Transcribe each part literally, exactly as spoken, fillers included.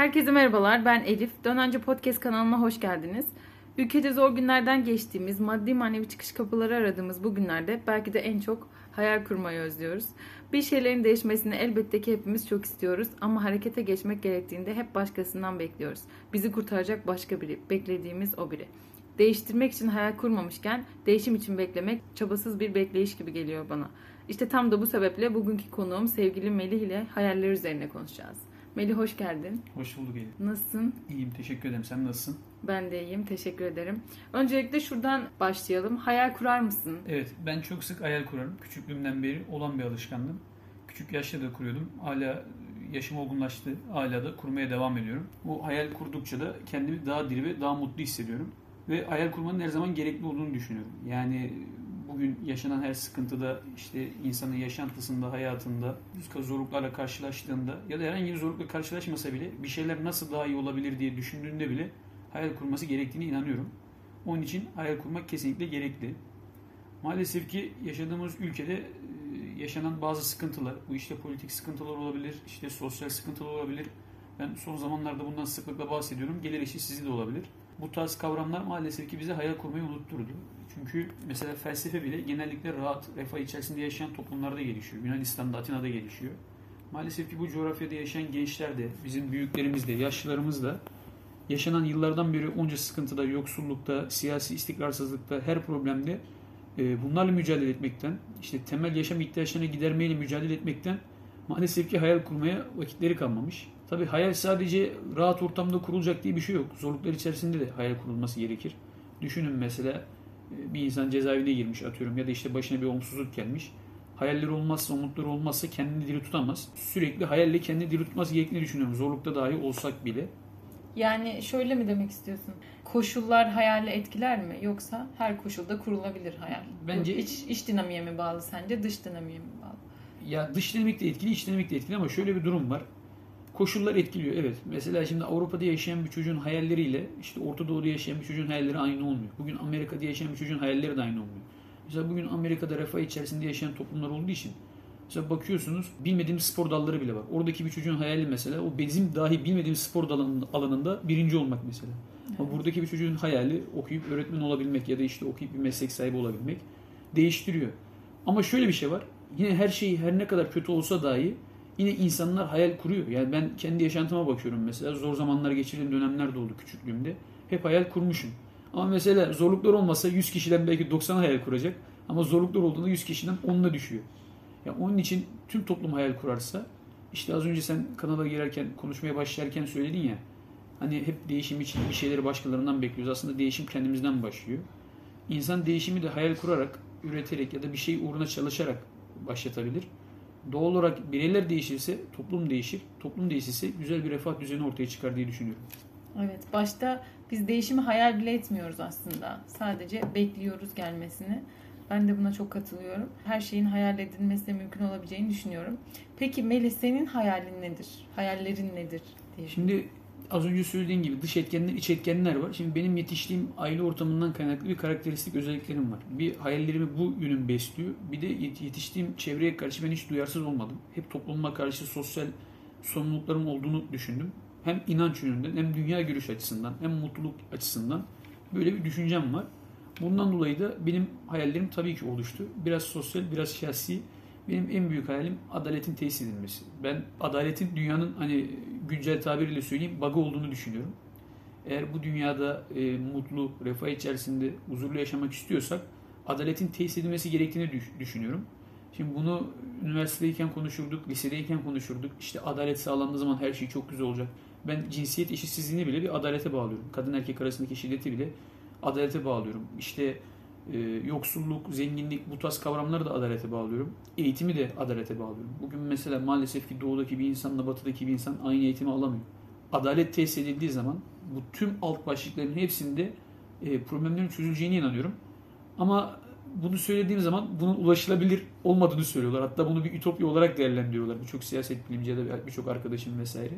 Herkese merhabalar, ben Elif. Dönence podcast kanalına hoş geldiniz. Ülkece zor günlerden geçtiğimiz, maddi manevi çıkış kapıları aradığımız bu günlerde belki de en çok hayal kurmayı özlüyoruz. Bir şeylerin değişmesini elbette ki hepimiz çok istiyoruz ama harekete geçmek gerektiğinde hep başkasından bekliyoruz. Bizi kurtaracak başka biri, beklediğimiz o biri. Değiştirmek için hayal kurmamışken değişim için beklemek çabasız bir bekleyiş gibi geliyor bana. İşte tam da bu sebeple bugünkü konuğum sevgili Melih ile hayaller üzerine konuşacağız. Melih hoş geldin. Hoş bulduk Elif. Nasılsın? İyiyim, teşekkür ederim. Sen nasılsın? Ben de iyiyim, teşekkür ederim. Öncelikle şuradan başlayalım. Hayal kurar mısın? Evet, ben çok sık hayal kurarım. Küçüklüğümden beri olan bir alışkanlığım. Küçük yaşta da kuruyordum. Hala yaşım olgunlaştı. Hala da kurmaya devam ediyorum. Bu hayal kurdukça da kendimi daha diri ve daha mutlu hissediyorum. Ve hayal kurmanın her zaman gerekli olduğunu düşünüyorum. Yani bugün yaşanan her sıkıntıda, işte insanın yaşantısında, hayatında, zorluklarla karşılaştığında ya da herhangi bir zorlukla karşılaşmasa bile bir şeyler nasıl daha iyi olabilir diye düşündüğünde bile hayal kurması gerektiğine inanıyorum. Onun için hayal kurmak kesinlikle gerekli. Maalesef ki yaşadığımız ülkede yaşanan bazı sıkıntılar, bu işte politik sıkıntılar olabilir, işte sosyal sıkıntılar olabilir. Ben son zamanlarda bundan sıklıkla bahsediyorum. Gelir eşitsizliği de olabilir. Bu tarz kavramlar maalesef ki bize hayal kurmayı unutturdu. Çünkü mesela felsefe bile genellikle rahat, refah içerisinde yaşayan toplumlarda gelişiyor. Yunanistan'da, Atina'da gelişiyor. Maalesef ki bu coğrafyada yaşayan gençler de, bizim büyüklerimiz de, yaşlılarımız da yaşanan yıllardan beri onca sıkıntıda, yoksullukta, siyasi istikrarsızlıkta, her problemde e, bunlarla mücadele etmekten, işte temel yaşam ihtiyaçlarını gidermeyle mücadele etmekten maalesef ki hayal kurmaya vakitleri kalmamış. Tabii hayal sadece rahat ortamda kurulacak diye bir şey yok. Zorluklar içerisinde de hayal kurulması gerekir. Düşünün mesela bir insan cezaevine girmiş atıyorum ya da işte başına bir olumsuzluk gelmiş. Hayalleri olmazsa, umutları olmazsa kendini diri tutamaz. Sürekli hayalle kendini diri tutması gerektiğini düşünüyorum. Zorlukta dahi olsak bile. Yani şöyle mi demek istiyorsun? Koşullar hayali etkiler mi? Yoksa her koşulda kurulabilir hayal. Bence iç, iç dinamiğe mi bağlı sence? Dış dinamiğe mi bağlı? Ya dış dinamik de etkili, iç dinamik de etkili ama şöyle bir durum var. Koşullar etkiliyor, evet. Mesela şimdi Avrupa'da yaşayan bir çocuğun hayalleriyle işte Orta Doğu'da yaşayan bir çocuğun hayalleri aynı olmuyor. Bugün Amerika'da yaşayan bir çocuğun hayalleri de aynı olmuyor. Mesela bugün Amerika'da refah içerisinde yaşayan toplumlar olduğu için mesela bakıyorsunuz bilmediğimiz spor dalları bile var. Oradaki bir çocuğun hayali mesela o bizim dahi bilmediğimiz spor dalının alanında birinci olmak mesela. Evet. Ama buradaki bir çocuğun hayali okuyup öğretmen olabilmek ya da işte okuyup bir meslek sahibi olabilmek değiştiriyor. Ama şöyle bir şey var. Yine her şey her ne kadar kötü olsa dahi yine insanlar hayal kuruyor. Yani ben kendi yaşantıma bakıyorum mesela. Zor zamanlar geçirdiğim dönemler de oldu küçüklüğümde. Hep hayal kurmuşum. Ama mesela zorluklar olmasa yüz kişiden belki doksan hayal kuracak. Ama zorluklar olduğunda yüz kişiden onuna düşüyor. Yani onun için tüm toplum hayal kurarsa, işte az önce sen kanala girerken, konuşmaya başlarken söyledin ya, hani hep değişim için bir şeyleri başkalarından bekliyoruz. Aslında değişim kendimizden başlıyor. İnsan değişimi de hayal kurarak, üreterek ya da bir şey uğruna çalışarak başlatabilir. Doğal olarak bireyler değişirse toplum değişir. Toplum değişirse güzel bir refah düzeni ortaya çıkar diye düşünüyorum. Evet, başta biz değişimi hayal bile etmiyoruz aslında. Sadece bekliyoruz gelmesini. Ben de buna çok katılıyorum. Her şeyin hayal edilmesi mümkün olabileceğini düşünüyorum. Peki Melih, senin hayalin nedir? Hayallerin nedir? Diye. Şimdi az önce söylediğim gibi dış etkenler, iç etkenler var. Şimdi benim yetiştiğim aile ortamından kaynaklı bir karakteristik özelliklerim var. Bir hayallerimi bu yönüm besliyor. Bir de yetiştiğim çevreye karşı ben hiç duyarsız olmadım. Hep topluma karşı sosyal sorumluluklarım olduğunu düşündüm. Hem inanç yönünden, hem dünya görüş açısından, hem mutluluk açısından böyle bir düşüncem var. Bundan dolayı da benim hayallerim tabii ki oluştu. Biraz sosyal, biraz şahsi. Benim en büyük hayalim adaletin tesis edilmesi. Ben adaletin dünyanın hani güncel tabiriyle söyleyeyim bug'ı olduğunu düşünüyorum. Eğer bu dünyada e, mutlu, refah içerisinde huzurlu yaşamak istiyorsak adaletin tesis edilmesi gerektiğini düş- düşünüyorum. Şimdi bunu üniversitedeyken konuşurduk, lisedeyken konuşurduk. İşte adalet sağlandığı zaman her şey çok güzel olacak. Ben cinsiyet eşitsizliğini bile bir adalete bağlıyorum. Kadın erkek arasındaki şiddeti bile adalete bağlıyorum. İşte Ee, yoksulluk, zenginlik, bu tarz kavramları da adalete bağlıyorum. Eğitimi de adalete bağlıyorum. Bugün mesela maalesef ki doğudaki bir insanla batıdaki bir insan aynı eğitimi alamıyor. Adalet tesis edildiği zaman bu tüm alt başlıkların hepsinde e, problemlerin çözüleceğine inanıyorum. Ama bunu söylediğim zaman bunun ulaşılabilir olmadığını söylüyorlar. Hatta bunu bir ütopya olarak değerlendiriyorlar. Birçok siyaset bilimci ya da birçok arkadaşım vesaire.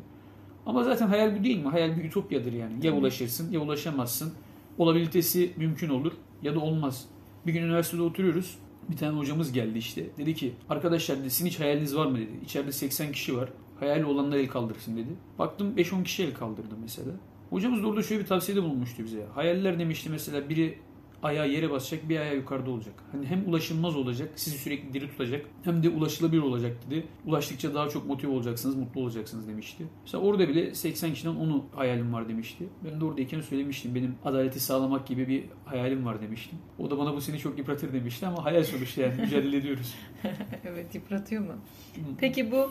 Ama zaten hayal bu değil mi? Hayal bir ütopyadır yani. Ya ulaşırsın ya ulaşamazsın. Olabilitesi mümkün olur ya da olmaz. Bir gün üniversitede oturuyoruz. Bir tane hocamız geldi işte. Dedi ki arkadaşlar, sizin hiç hayaliniz var mı dedi. İçeride seksen kişi var. hayali olanlar el kaldırsın dedi. Baktım beş on kişi el kaldırdı mesela. Hocamız da orada şöyle bir tavsiyede bulmuştu bize. Hayaller demişti mesela, biri ayağı yere basacak, bir ayağı yukarıda olacak. Hani hem ulaşılmaz olacak, sizi sürekli diri tutacak, hem de ulaşılabilir olacak dedi. Ulaştıkça daha çok motive olacaksınız, mutlu olacaksınız demişti. Mesela orada bile seksen kişiden onu hayalim var demişti. Ben de oradayken söylemiştim, benim adaleti sağlamak gibi bir hayalim var demiştim. O da bana bu seni çok yıpratır demişti ama hayal sonuçta yani mücadele ediyoruz. Evet, yıpratıyor mu? Peki bu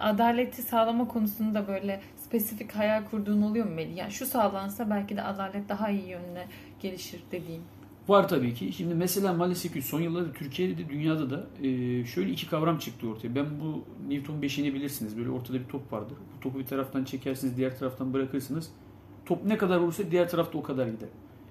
adaleti sağlama konusunda böyle spesifik hayal kurduğun oluyor mu Melih? Yani şu sağlansa belki de adalet daha iyi yönüne gelişir dediğim. Var tabii ki. Şimdi mesela maalesef ki son yıllarda Türkiye'de de dünyada da şöyle iki kavram çıktı ortaya. Ben bu Newton beşini bilirsiniz. Böyle ortada bir top vardır. Bu topu bir taraftan çekersiniz, diğer taraftan bırakırsınız. Top ne kadar olursa diğer tarafta o kadar gider.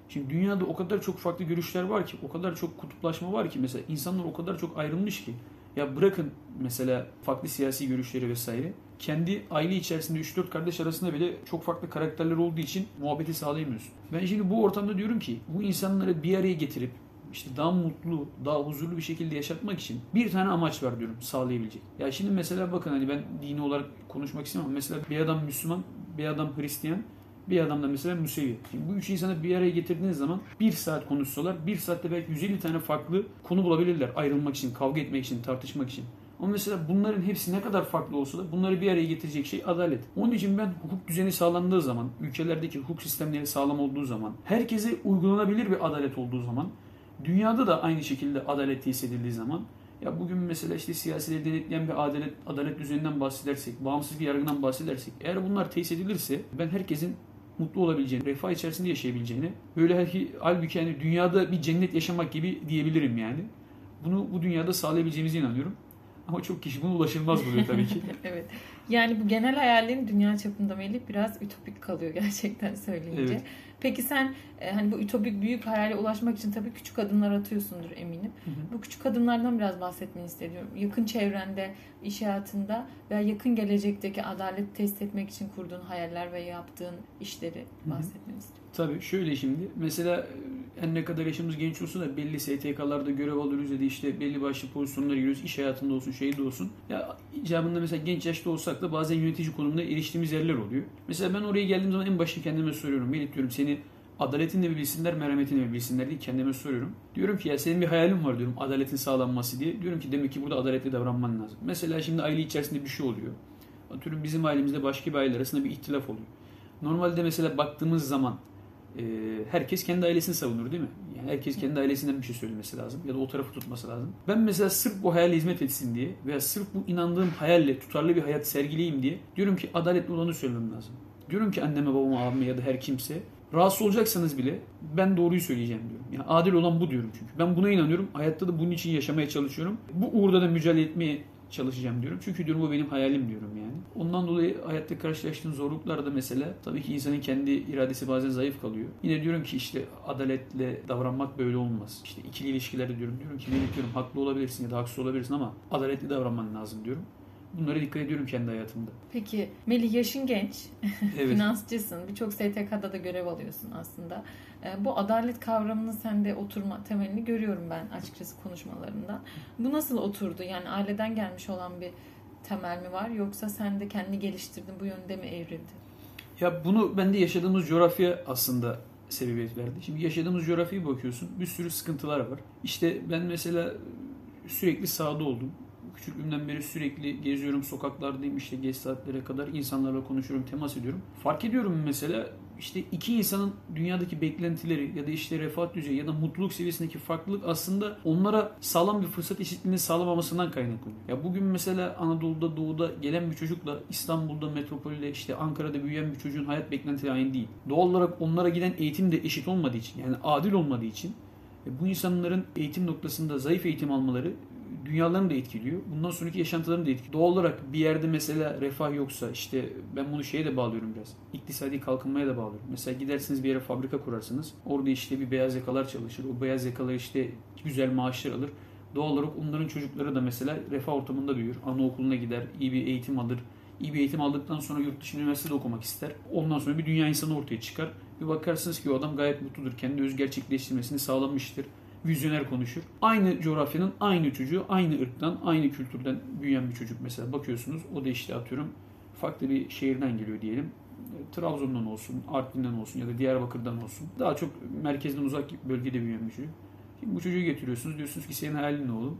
Şimdi dünyada o kadar çok farklı görüşler var ki, o kadar çok kutuplaşma var ki mesela insanlar o kadar çok ayrılmış ki. Ya bırakın mesela farklı siyasi görüşleri vesaire. Kendi aile içerisinde üç dört kardeş arasında bile çok farklı karakterler olduğu için muhabbeti sağlayamıyorsun. Ben şimdi bu ortamda diyorum ki bu insanları bir araya getirip işte daha mutlu, daha huzurlu bir şekilde yaşatmak için bir tane amaç var diyorum, sağlayabilecek. Ya şimdi mesela bakın, hani ben dini olarak konuşmak istemem. Mesela bir adam Müslüman, bir adam Hristiyan, bir adam da mesela Musevi. Şimdi bu üç insanı bir araya getirdiğiniz zaman bir saat konuşsalar, bir saatte belki yüz elli tane farklı konu bulabilirler. Ayrılmak için, kavga etmek için, tartışmak için. Ama mesela bunların hepsi ne kadar farklı olsa da bunları bir araya getirecek şey adalet. Onun için ben hukuk düzeni sağlandığı zaman, ülkelerdeki hukuk sistemleri sağlam olduğu zaman, herkese uygulanabilir bir adalet olduğu zaman, dünyada da aynı şekilde adalet tesis edildiği zaman, ya bugün mesela işte siyasileri denetleyen bir adalet, adalet düzeninden bahsedersek, bağımsız bir yargıdan bahsedersek, eğer bunlar tesis edilirse ben herkesin mutlu olabileceğini, refah içerisinde yaşayabileceğini, böyle her, halbuki yani dünyada bir cennet yaşamak gibi diyebilirim yani. Bunu bu dünyada sağlayabileceğimize inanıyorum. Ama çok kişi buna ulaşılmaz buluyor tabii ki. Evet. Yani bu genel hayallerin dünya çapında Melih biraz ütopik kalıyor gerçekten söyleyince. Evet. Peki sen hani bu ütopik büyük hayale ulaşmak için tabii küçük adımlar atıyorsundur eminim. Hı hı. Bu küçük adımlardan biraz bahsetmeni istiyorum. Yakın çevrende, iş hayatında veya yakın gelecekteki adaleti tesis etmek için kurduğun hayaller ve yaptığın işleri bahsetmeni istiyorum. Tabii şöyle, şimdi mesela en ne kadar yaşımız genç olsa da belli S T K'larda görev alıyoruz dedi, işte belli başlı pozisyonlara giriyoruz, iş hayatında olsun, şeyde olsun. Ya icabında mesela genç yaşta olsak da bazen yönetici konumuna eriştiğimiz yerler oluyor. Mesela ben oraya geldiğim zaman en başta kendime soruyorum. Melih diyorum, seni adaletinle mi bilsinler, merhametinle mi bilsinler diye kendime soruyorum. Diyorum ki ya senin bir hayalin var diyorum, adaletin sağlanması diye. Diyorum ki demek ki burada adaletli davranman lazım. Mesela şimdi aile içerisinde bir şey oluyor. Atıyorum bizim ailemizde başka bir aile arasında bir ihtilaf oluyor. Normalde mesela baktığımız zaman herkes kendi ailesini savunur değil mi? Yani herkes kendi ailesinden bir şey söylemesi lazım ya da o tarafı tutması lazım. Ben mesela sırf bu hayale hizmet etsin diye veya sırf bu inandığım hayalle tutarlı bir hayat sergileyim diye diyorum ki adaletli olanı söylemem lazım. Diyorum ki anneme, babama, abime ya da her kimse, rahatsız olacaksanız bile ben doğruyu söyleyeceğim diyorum. Yani adil olan bu diyorum çünkü. Ben buna inanıyorum. Hayatta da bunun için yaşamaya çalışıyorum. Bu uğurda da mücadele etmeye çalışacağım diyorum. Çünkü diyorum bu benim hayalim diyorum yani. Ondan dolayı hayatta karşılaştığım zorluklarda mesela tabii ki insanın kendi iradesi bazen zayıf kalıyor. Yine diyorum ki işte adaletle davranmak böyle olmaz. İşte ikili ilişkilerde diyorum diyorum ki Melih diyorum, haklı olabilirsin ya da haksız olabilirsin ama adaletli davranman lazım diyorum. Bunlara dikkat ediyorum kendi hayatımda. Peki Melih yaşın genç, evet. Finansçısın, birçok S T K'da da görev alıyorsun aslında. Bu adalet kavramının sende oturma temelini görüyorum ben açıkçası konuşmalarından. Bu nasıl oturdu? Yani aileden gelmiş olan bir temel mi var, yoksa sen de kendini geliştirdin, bu yönde mi evrildin? Ya bunu ben de yaşadığımız coğrafya aslında sebebiyet verdi. Şimdi yaşadığımız coğrafyaya bakıyorsun, bir sürü sıkıntılar var. İşte ben mesela sürekli sahada oldum. Küçüklüğümden beri sürekli geziyorum, sokaklardayım, işte geç saatlere kadar insanlarla konuşuyorum, temas ediyorum. Fark ediyorum mesela işte iki insanın dünyadaki beklentileri ya da işte refah düzeyi ya da mutluluk seviyesindeki farklılık aslında onlara sağlam bir fırsat eşitliğini sağlamamasından kaynaklanıyor. Ya bugün mesela Anadolu'da, Doğu'da gelen bir çocukla İstanbul'da, metropolde, işte Ankara'da büyüyen bir çocuğun hayat beklentileri aynı değil. Doğal olarak onlara giden eğitim de eşit olmadığı için, yani adil olmadığı için bu insanların eğitim noktasında zayıf eğitim almaları dünyalarını da etkiliyor. Bundan sonraki yaşantılarını da etkiliyor. Doğal olarak bir yerde mesela refah yoksa, işte ben bunu şeye de bağlıyorum biraz. İktisadi kalkınmaya da bağlıyorum. Mesela gidersiniz bir yere, fabrika kurarsınız. Orada işte bir beyaz yakalar çalışır. O beyaz yakalar işte güzel maaşlar alır. Doğal olarak onların çocukları da mesela refah ortamında büyür. Anaokuluna gider, iyi bir eğitim alır. İyi bir eğitim aldıktan sonra yurt dışı üniversitede okumak ister. Ondan sonra bir dünya insanı ortaya çıkar. Bir bakarsınız ki o adam gayet mutludur. Kendi öz gerçekleştirmesini sağlamıştır. Vizyoner konuşur. Aynı coğrafyanın aynı çocuğu, aynı ırktan, aynı kültürden büyüyen bir çocuk mesela bakıyorsunuz. O da işte atıyorum farklı bir şehirden geliyor diyelim. Trabzon'dan olsun, Artvin'den olsun ya da Diyarbakır'dan olsun. Daha çok merkezden uzak bölgede büyüyen bir çocuk. Şimdi bu çocuğu getiriyorsunuz, diyorsunuz ki senin hayalin ne oğlum?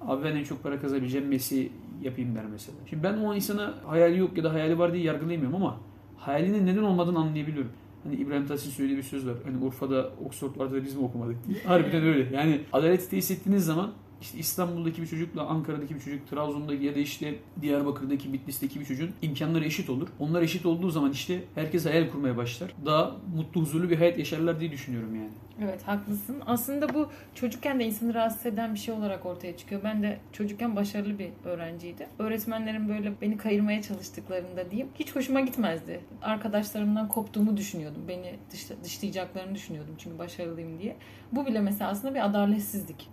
Abi ben en çok para kazanabileceğim mesleği yapayım der mesela. Şimdi ben o insana hayali yok ya da hayali var diye yargılayamıyorum ama hayalinin neden olmadığını anlayabiliyorum. Hani İbrahim Tatlıses'in söylediği bir söz var. Hani Urfa'da, Oxford'larda da biz mi okumadık? Harbiden öyle. Yani adaleti hissettiğiniz zaman işte İstanbul'daki bir çocukla Ankara'daki bir çocuk, Trabzon'daki ya da işte Diyarbakır'daki, Bitlis'teki bir çocuğun imkanları eşit olur. Onlar eşit olduğu zaman işte herkes hayal kurmaya başlar. Daha mutlu, huzurlu bir hayat yaşarlar diye düşünüyorum yani. Evet, haklısın. Aslında bu çocukken de insanı rahatsız eden bir şey olarak ortaya çıkıyor. Ben de çocukken başarılı bir öğrenciydim. Öğretmenlerim böyle beni kayırmaya çalıştıklarında diyeyim hiç hoşuma gitmezdi. Arkadaşlarımdan koptuğumu düşünüyordum. Beni dışlayacaklarını düşünüyordum çünkü başarılıyım diye. Bu bile mesela aslında bir adaletsizlik.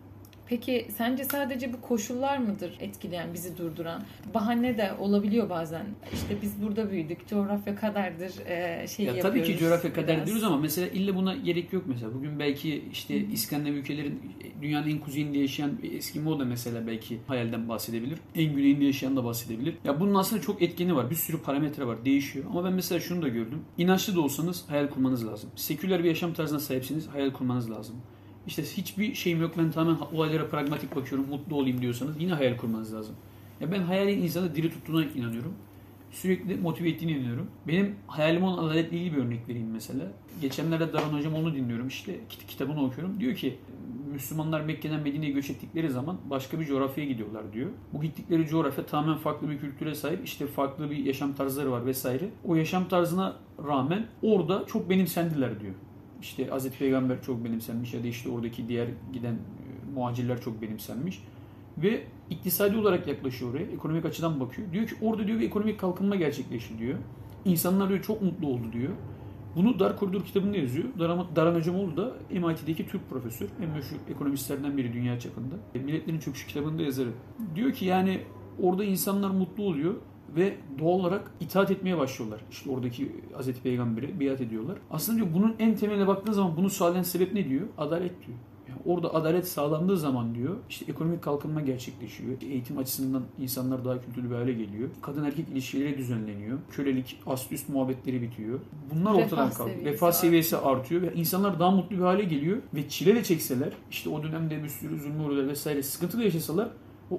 Peki sence sadece bu koşullar mıdır etkileyen, bizi durduran? Bahane de olabiliyor bazen. İşte biz burada büyüdük, coğrafya kaderdir e, şey ya yapıyoruz. Tabii ki coğrafya kader diyoruz ama mesela illa buna gerek yok mesela. Bugün belki işte İskandinav ülkelerin dünyanın en kuzeyinde yaşayan Eskimo da mesela belki hayalden bahsedebilir. En güneyinde yaşayan da bahsedebilir. Ya bunun aslında çok etkeni var. Bir sürü parametre var. Değişiyor. Ama ben mesela şunu da gördüm. İnançlı da olsanız hayal kurmanız lazım. Seküler bir yaşam tarzına sahipseniz hayal kurmanız lazım. İşte hiçbir şeyim yok, ben tamamen olaylara pragmatik bakıyorum, mutlu olayım diyorsanız yine hayal kurmanız lazım. Ya ben hayalin insanı diri tuttuğuna inanıyorum. Sürekli motive ettiğine inanıyorum. Benim hayalim olan adaletle ilgili bir örnek vereyim mesela. Geçenlerde Daron hocam onu dinliyorum, işte kitabını okuyorum. Diyor ki Müslümanlar Mekke'den Medine'ye göç ettikleri zaman başka bir coğrafyaya gidiyorlar diyor. Bu gittikleri coğrafya tamamen farklı bir kültüre sahip, işte farklı bir yaşam tarzları var vesaire. O yaşam tarzına rağmen orada çok benimsendiler diyor. İşte Hazreti Peygamber çok benimsenmiş ya da işte oradaki diğer giden muhacirler çok benimsenmiş. Ve iktisadi olarak yaklaşıyor oraya, ekonomik açıdan bakıyor. Diyor ki orada diyor bir ekonomik kalkınma gerçekleşti diyor. İnsanlar diyor çok mutlu oldu diyor. Bunu Dark Corridor kitabında yazıyor. Daron Hocamoğlu da M I T'deki Türk profesör, en meşhur ekonomistlerden biri dünya çapında. Milletlerin Çöküşü kitabında yazarı. Diyor ki yani orada insanlar mutlu oluyor. Ve doğal olarak itaat etmeye başlıyorlar. İşte oradaki Hazreti Peygamber'e biat ediyorlar. Aslında diyor bunun en temeline baktığın zaman bunu sağlayan sebep ne diyor? Adalet diyor. Yani orada adalet sağlandığı zaman diyor işte ekonomik kalkınma gerçekleşiyor. Eğitim açısından insanlar daha kültürlü bir hale geliyor. Kadın erkek ilişkileri düzenleniyor. Kölelik, ast üst muhabbetleri bitiyor. Bunlar refah ortadan kalkıyor. Refah seviyesi artıyor ve insanlar daha mutlu bir hale geliyor ve çile de çekseler, işte o dönemde bir sürü zulmü uğruyorlar vesaire, sıkıntı da yaşasalar,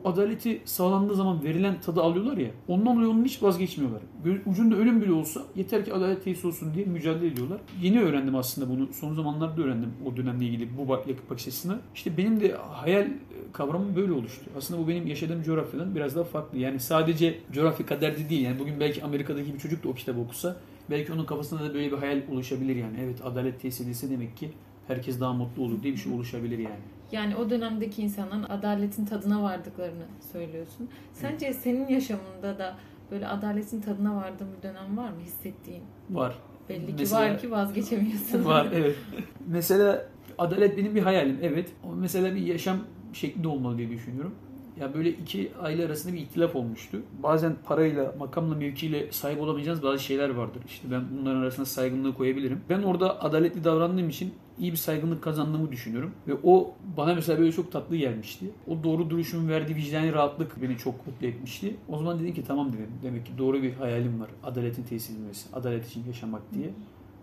o adaleti sağlandığı zaman verilen tadı alıyorlar ya, ondan dolayı onun hiç vazgeçmiyorlar. Ucunda ölüm bile olsa yeter ki adalet tesis olsun diye mücadele ediyorlar. Yeni öğrendim aslında bunu. Son zamanlarda öğrendim o dönemle ilgili bu Yakup Akisesi'ni. İşte benim de hayal kavramım böyle oluştu. Aslında bu benim yaşadığım coğrafyadan biraz daha farklı. Yani sadece coğrafya kaderde değil. Yani bugün belki Amerika'daki bir çocuk da o kitabı okusa belki onun kafasında da böyle bir hayal oluşabilir yani. Evet, adalet tesis edilse demek ki herkes daha mutlu olur diye bir şey oluşabilir yani. Yani o dönemdeki insanların adaletin tadına vardıklarını söylüyorsun. Sence evet, senin yaşamında da böyle adaletin tadına vardığın bir dönem var mı, hissettiğin? Var. Belli mesela, ki var ki vazgeçemiyorsun. Var, evet. Mesela adalet benim bir hayalim, evet. Ama mesela bir yaşam şeklinde olmalı diye düşünüyorum. Ya böyle iki aile arasında bir ihtilaf olmuştu. Bazen parayla, makamla, mevkiyle sahip olamayacağınız bazı şeyler vardır. İşte ben bunların arasına saygınlığı koyabilirim. Ben orada adaletli davrandığım için iyi bir saygınlık kazandığımı düşünüyorum. Ve o bana mesela böyle çok tatlı gelmişti. O doğru duruşumun verdiği vicdani rahatlık beni çok mutlu etmişti. O zaman dedim ki tamam dedim. Demek ki doğru bir hayalim var. Adaletin tesis edilmesi, adalet için yaşamak diye.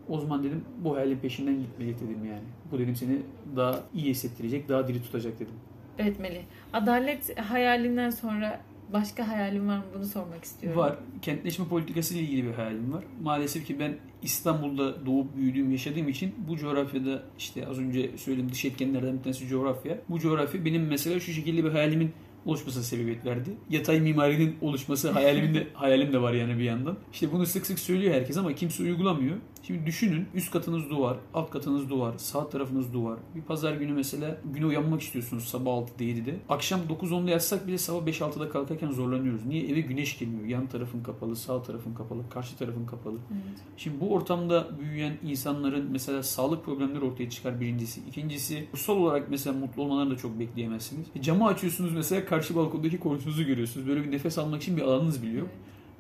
O zaman dedim bu hayalin peşinden gitmeyecek dedim yani. Bu dedim seni daha iyi hissettirecek, daha diri tutacak dedim. Evet Melih. Adalet hayalinden sonra başka hayalim var mı? Bunu sormak istiyorum. Var. Kentleşme politikası ile ilgili bir hayalim var. Maalesef ki ben İstanbul'da doğup büyüdüğüm, yaşadığım için bu coğrafyada işte az önce söylediğim dış etkenlerden bir tanesi coğrafya. Bu coğrafya benim mesela şu şekilde bir hayalimin oluşmasına sebebiyet verdi. Yatay mimarinin oluşması hayalimde, hayalim de var yani bir yandan. İşte bunu sık sık söylüyor herkes ama kimse uygulamıyor. Şimdi düşünün, üst katınız duvar, alt katınız duvar, sağ tarafınız duvar. Bir pazar günü mesela güne uyanmak istiyorsunuz sabah altıda yedide. Akşam dokuz onda yatsak bile sabah beş altıda kalkarken zorlanıyoruz. Niye? Eve güneş gelmiyor. Yan tarafın kapalı, sağ tarafın kapalı, karşı tarafın kapalı. Evet. Şimdi bu ortamda büyüyen insanların mesela sağlık problemleri ortaya çıkar birincisi. İkincisi, ruhsal olarak mesela mutlu olmalarını da çok bekleyemezsiniz. E, camı açıyorsunuz mesela karşı balkondaki komşunuzu görüyorsunuz. Böyle bir nefes almak için bir alanınız biliyor. Evet.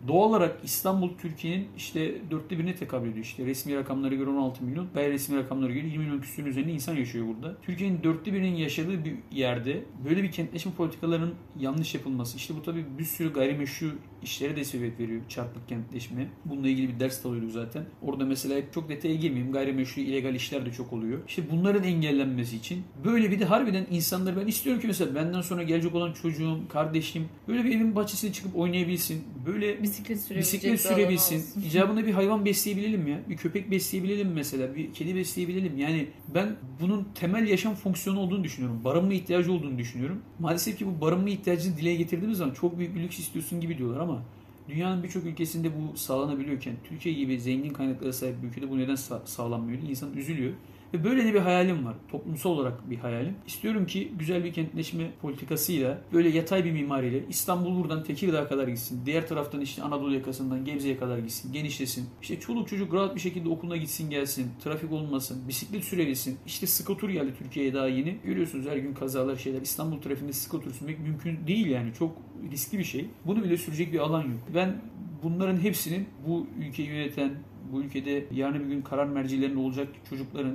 doğal olarak İstanbul Türkiye'nin işte dörtte birine tekabül ediyor. İşte resmi rakamlara göre on altı milyon, gayriresmi rakamlara göre yirmi milyon küsürün üzerinde insan yaşıyor burada. Türkiye'nin dörtte birinin yaşadığı bir yerde böyle bir kentleşme politikalarının yanlış yapılması. İşte bu tabii bir sürü gayrimeşru işlere de sebebiyet veriyor, çarpık kentleşme. Bununla ilgili bir ders de alıyorduk zaten. Orada mesela çok detaya girmeyeyim. Gayrimeşru, illegal işler de çok oluyor. İşte bunların engellenmesi için böyle bir de harbiden insanları ben istiyorum ki mesela benden sonra gelecek olan çocuğum, kardeşim böyle bir evin bahçesine çıkıp oynayabilsin. Böyle bisiklet sürebilecek, bisiklet sürebilsin. İcabında bir hayvan besleyebilelim ya. Bir köpek besleyebilelim mesela. Bir kedi besleyebilelim. Yani ben bunun temel yaşam fonksiyonu olduğunu düşünüyorum. Barınma ihtiyacı olduğunu düşünüyorum. Maalesef ki bu barınma ihtiyacını dile getirdiğimiz zaman çok büyük bir lüks istiyorsun gibi diyorlar ama dünyanın birçok ülkesinde bu sağlanabiliyorken Türkiye gibi zengin kaynaklara sahip bir ülkede bu neden sağlanmıyor? İnsan üzülüyor. Ve böyle de bir hayalim var. Toplumsal olarak bir hayalim. İstiyorum ki güzel bir kentleşme politikasıyla, böyle yatay bir mimariyle İstanbul buradan Tekirdağ'a kadar gitsin. Diğer taraftan işte Anadolu yakasından Gebze'ye kadar gitsin. Genişlesin. İşte çoluk çocuk rahat bir şekilde okuluna gitsin gelsin. Trafik olmasın. Bisiklet sürebilsin. İşte skotur geldi Türkiye'ye daha yeni. Görüyorsunuz her gün kazalar şeyler. İstanbul trafiğinde skotur sürmek mümkün değil yani. Çok riskli bir şey. Bunu bile sürecek bir alan yok. Ben bunların hepsinin bu ülkeyi yöneten, bu ülkede yarın bir gün karar mercilerinde olacak çocukların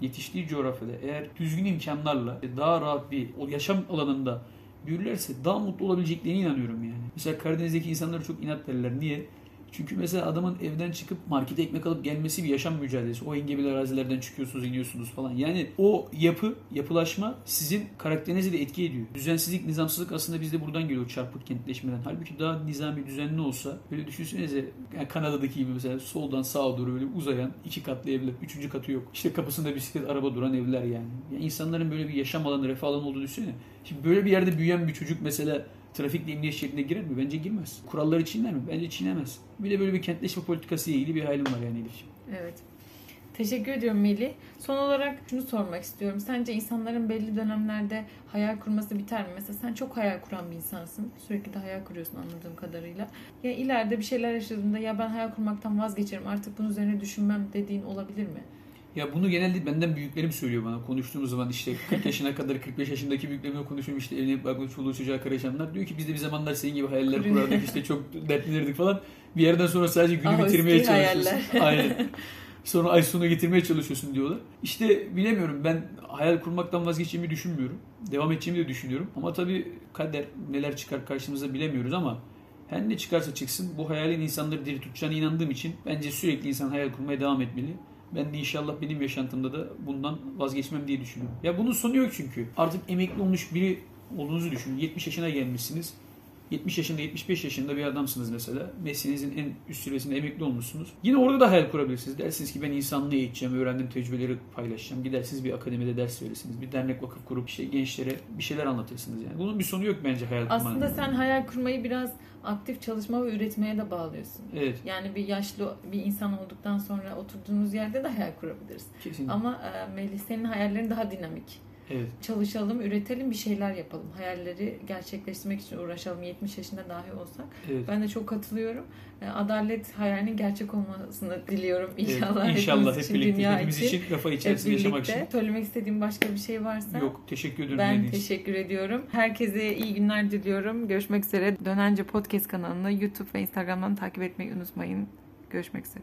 yetiştiği coğrafyada eğer düzgün imkanlarla daha rahat bir o yaşam alanında büyürlerse daha mutlu olabileceklerine inanıyorum yani. Mesela Karadeniz'deki insanlar çok inat derler. Niye? Çünkü mesela adamın evden çıkıp markete ekmek alıp gelmesi bir yaşam mücadelesi. O engebeli arazilerden çıkıyorsunuz, iniyorsunuz falan. Yani o yapı, yapılaşma sizin karakterinizi de etki ediyor. Düzensizlik, nizamsızlık aslında bizde buradan geliyor, çarpık kentleşmeden. Halbuki daha nizami, düzenli olsa, böyle düşünsenize yani Kanada'daki gibi mesela soldan sağa doğru böyle uzayan iki katlı evler, üçüncü katı yok. İşte kapısında bisiklet, araba duran evler yani. Yani insanların böyle bir yaşam alanı, refah alanı olduğunu düşünsene. Şimdi böyle bir yerde büyüyen bir çocuk mesela trafikle emniyet şeridine girer mi? Bence girmez. Kuralları çiğner mi? Bence çiğnemez. Bir de böyle bir kentleşme politikası ile ilgili bir hayalim var yani Elif'ciğim. Evet. Teşekkür ediyorum Melih. Son olarak şunu sormak istiyorum. Sence insanların belli dönemlerde hayal kurması biter mi? Mesela sen çok hayal kuran bir insansın. Sürekli de hayal kuruyorsun anladığım kadarıyla. Ya ileride bir şeyler yaşadığında ya ben hayal kurmaktan vazgeçerim, artık bunun üzerine düşünmem dediğin olabilir mi? Ya bunu genelde benden büyüklerim söylüyor bana. Konuştuğumuz zaman işte kırk yaşına kadar kırk beş yaşındaki büyüklerimle konuşuyorum. İşte evlenip bakmak, çoluğu çocuğa karışanlar. Diyor ki biz de bir zamanlar senin gibi hayaller kurardık. İşte çok dertlenirdik falan. Bir yerden sonra sadece günü ah, bitirmeye çalışıyorsun. Hayaller. Aynen. Sonra ay sonuna getirmeye çalışıyorsun diyorlar. İşte bilemiyorum, ben hayal kurmaktan vazgeçeceğimi düşünmüyorum. Devam edeceğimi de düşünüyorum. Ama tabii kader neler çıkar karşımıza bilemiyoruz ama her ne çıkarsa çıksın bu hayalin insanları diri tutacağına inandığım için bence sürekli insan hayal kurmaya devam etmeli. Ben de inşallah benim yaşantımda da bundan vazgeçmem diye düşünüyorum. Ya bunun sonu yok çünkü. Artık emekli olmuş biri olduğunuzu düşünün. yetmiş yaşına gelmişsiniz. yetmiş yaşında, yetmiş beş yaşında bir adamsınız mesela. Mesleğinizin en üst seviyesinde emekli olmuşsunuz. Yine orada da hayal kurabilirsiniz. Dersiniz ki ben insanlığı eğiteceğim, öğrendiğim tecrübeleri paylaşacağım. Gidersiniz bir akademide ders verirsiniz. Bir dernek, vakıf kurup işte gençlere bir şeyler anlatırsınız yani. Bunun bir sonu yok bence hayal kurmanın. Aslında sen hayal kurmayı biraz aktif çalışma ve üretmeye de bağlıyorsun. Evet. Yani bir yaşlı bir insan olduktan sonra oturduğunuz yerde de hayal kurabiliriz. Kesinlikle. Ama e, Melih senin hayallerin daha dinamik. Evet. Çalışalım, üretelim, bir şeyler yapalım. Hayalleri gerçekleştirmek için uğraşalım. yetmiş yaşında dahi olsak. Evet. Ben de çok katılıyorum. Adalet hayalinin gerçek olmasını diliyorum. İnşallah. Evet. İnşallah hep birlikte, hepimiz için, kafa içerisinde yaşamak için. Söylemek istediğim başka bir şey varsa. Yok, teşekkür ederim. Ben dediğiniz. Teşekkür ediyorum. Herkese iyi günler diliyorum. Görüşmek üzere. Dönence Podcast kanalını YouTube ve Instagram'dan takip etmeyi unutmayın. Görüşmek üzere.